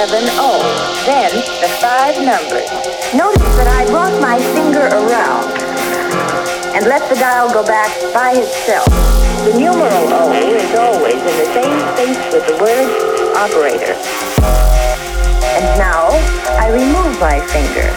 7-0, then the 5 numbers. Notice that I brought my finger around and let the dial go back by itself. The numeral O is always in the same space with the word operator. And now I remove my finger.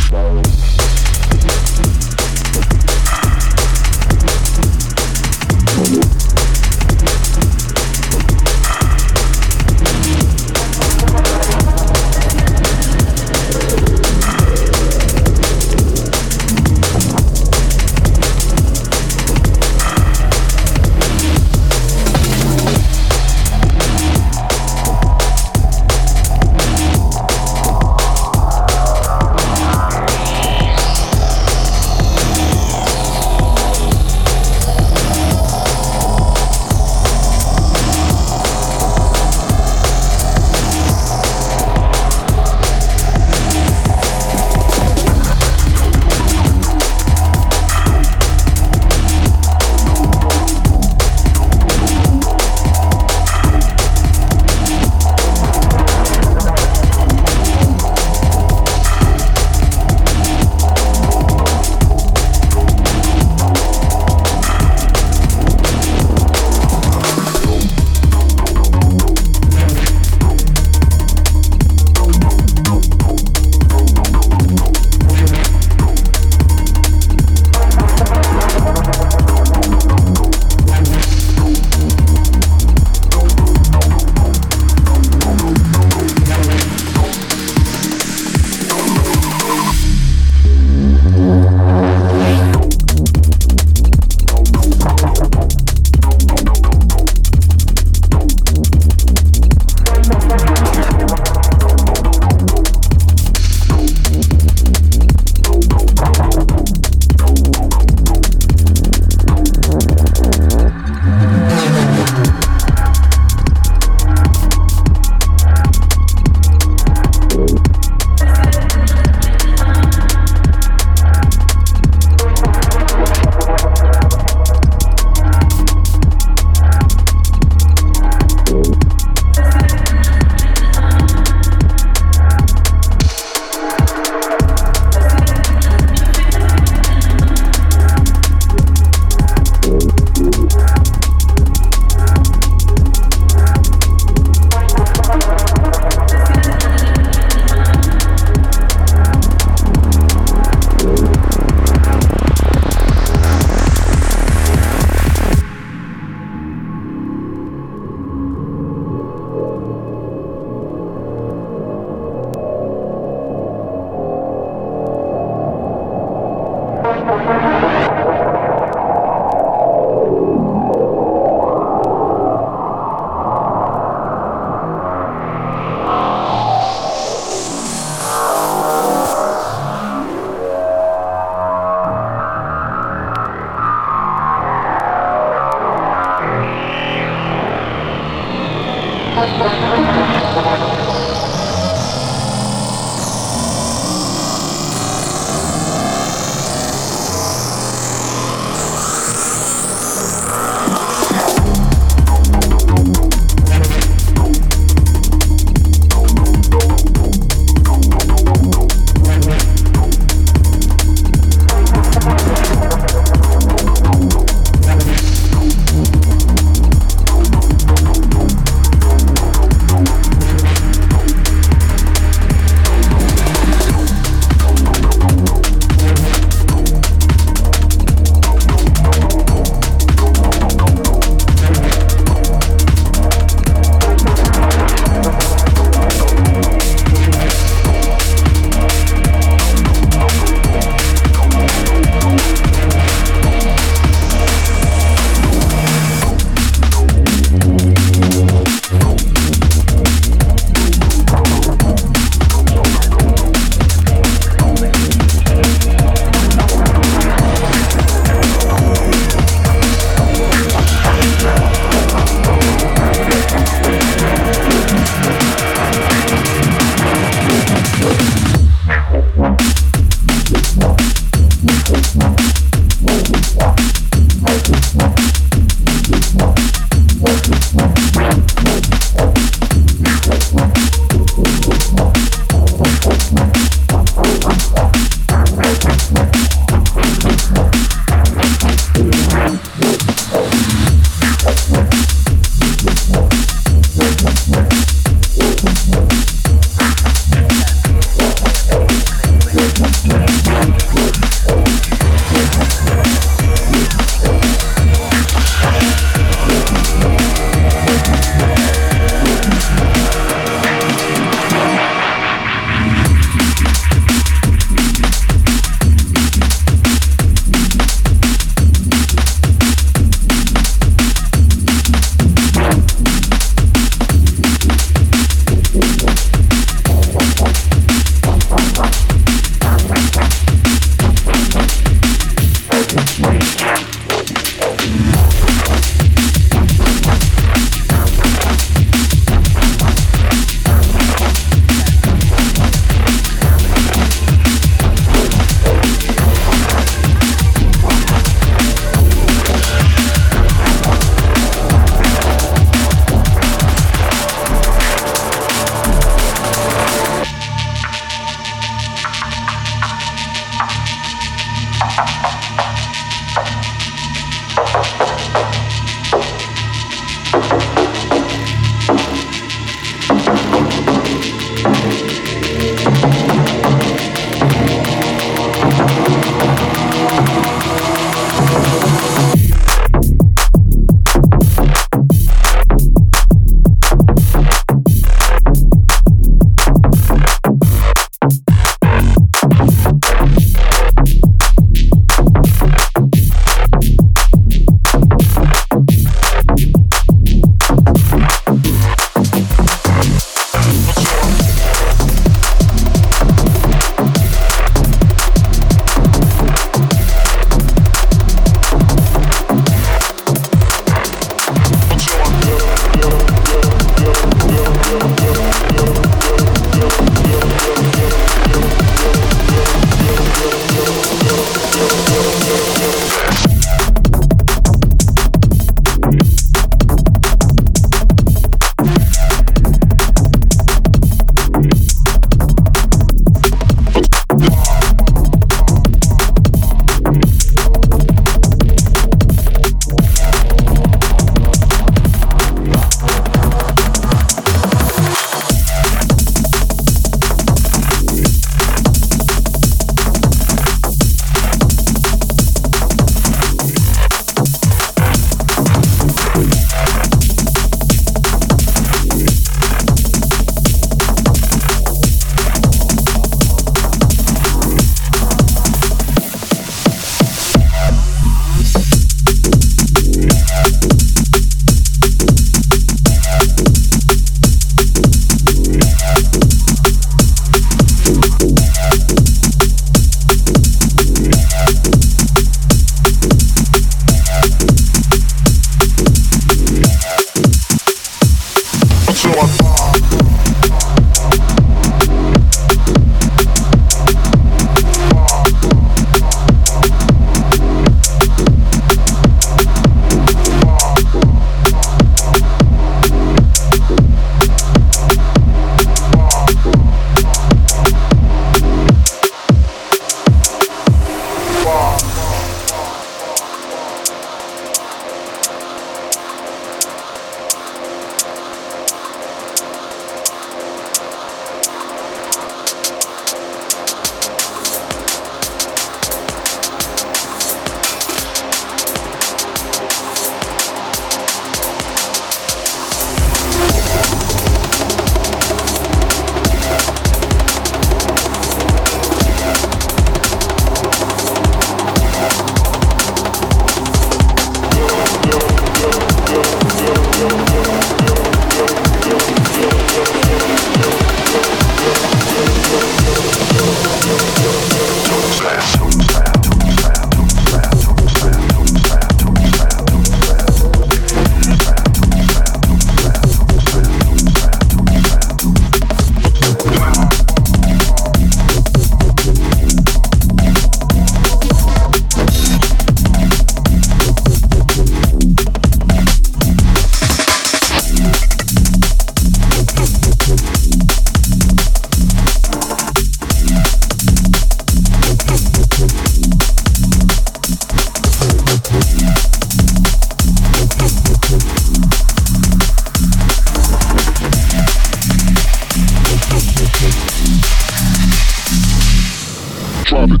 Drop it.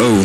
Oh.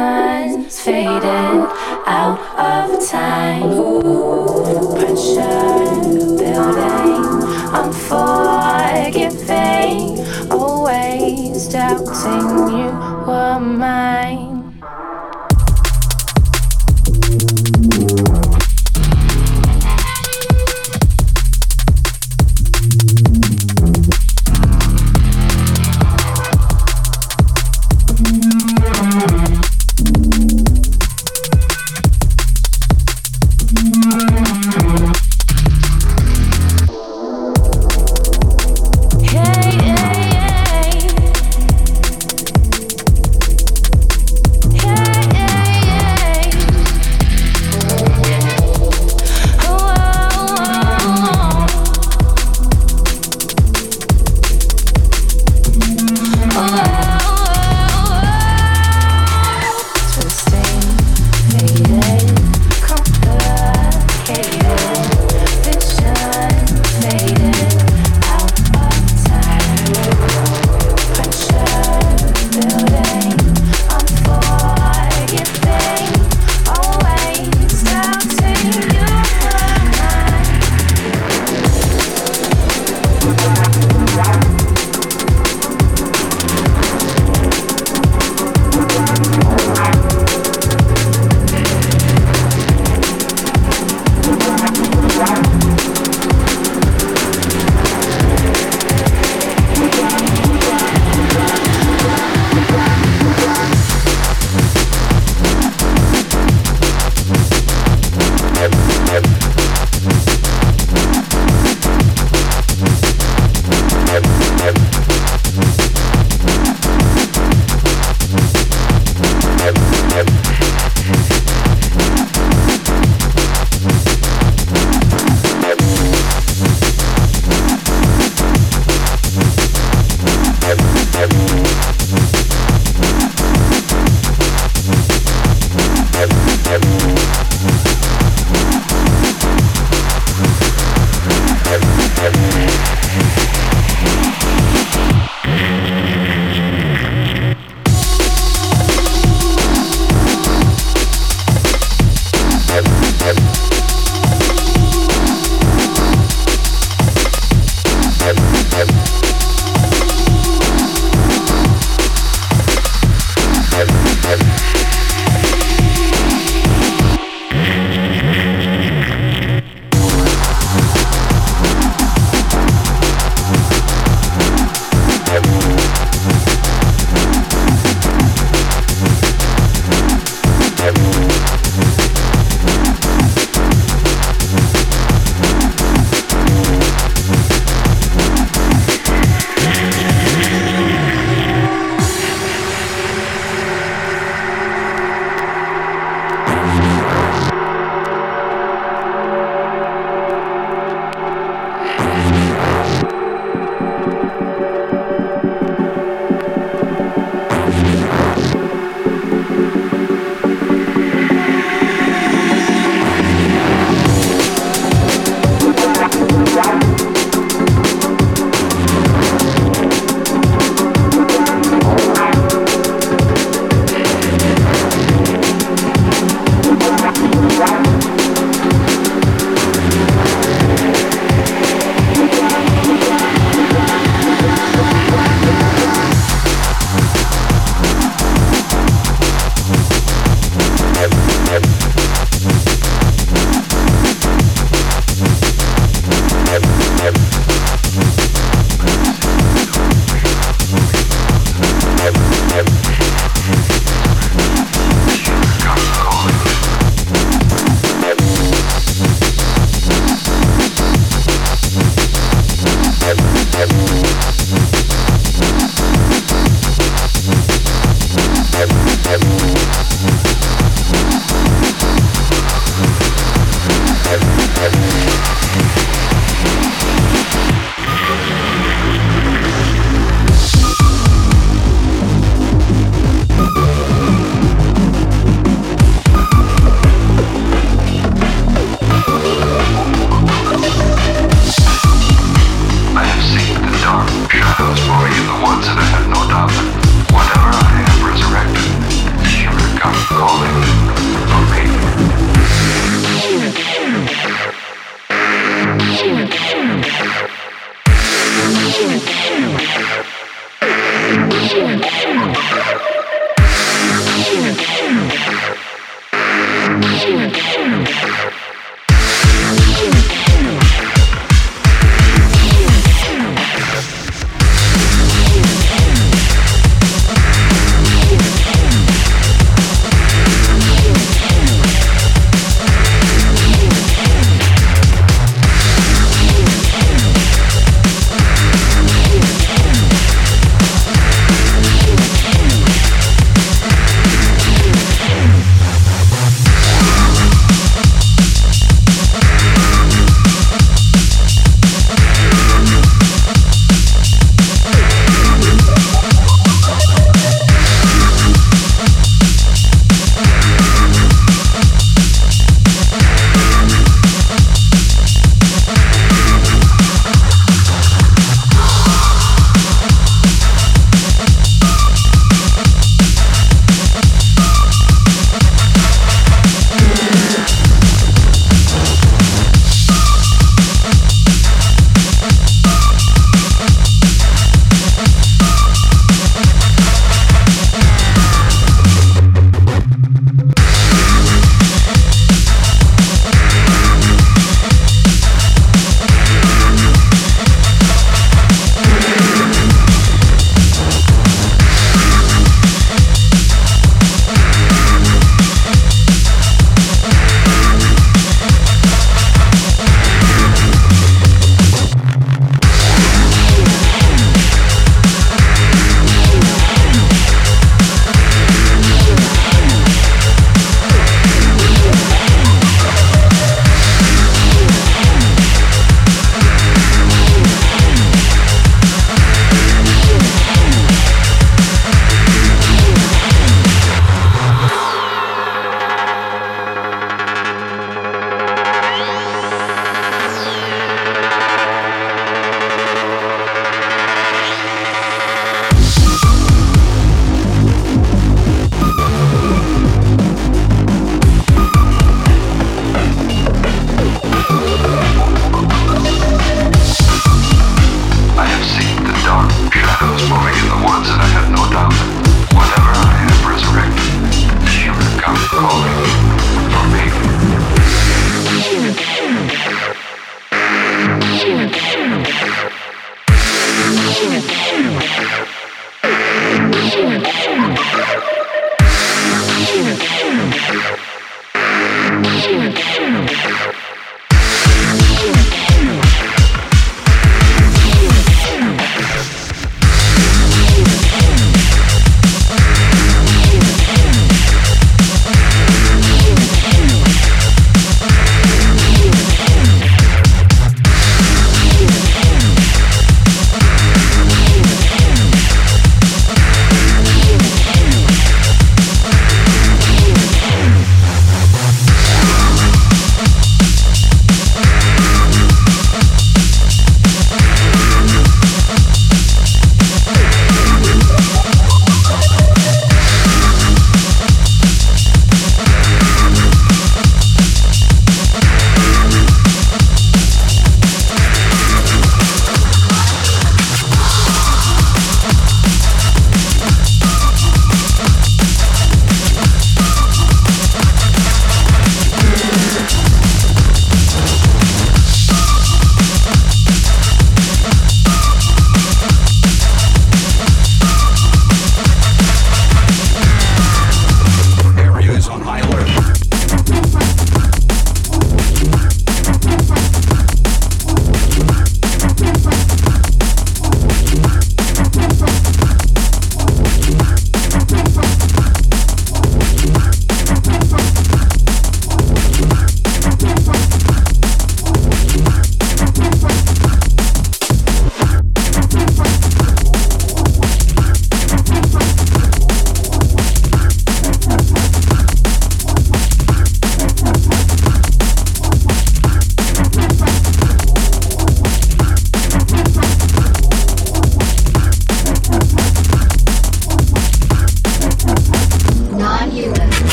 sun's fading out of time. Pressure building, unforgiving, always doubting you were mine.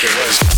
like it was.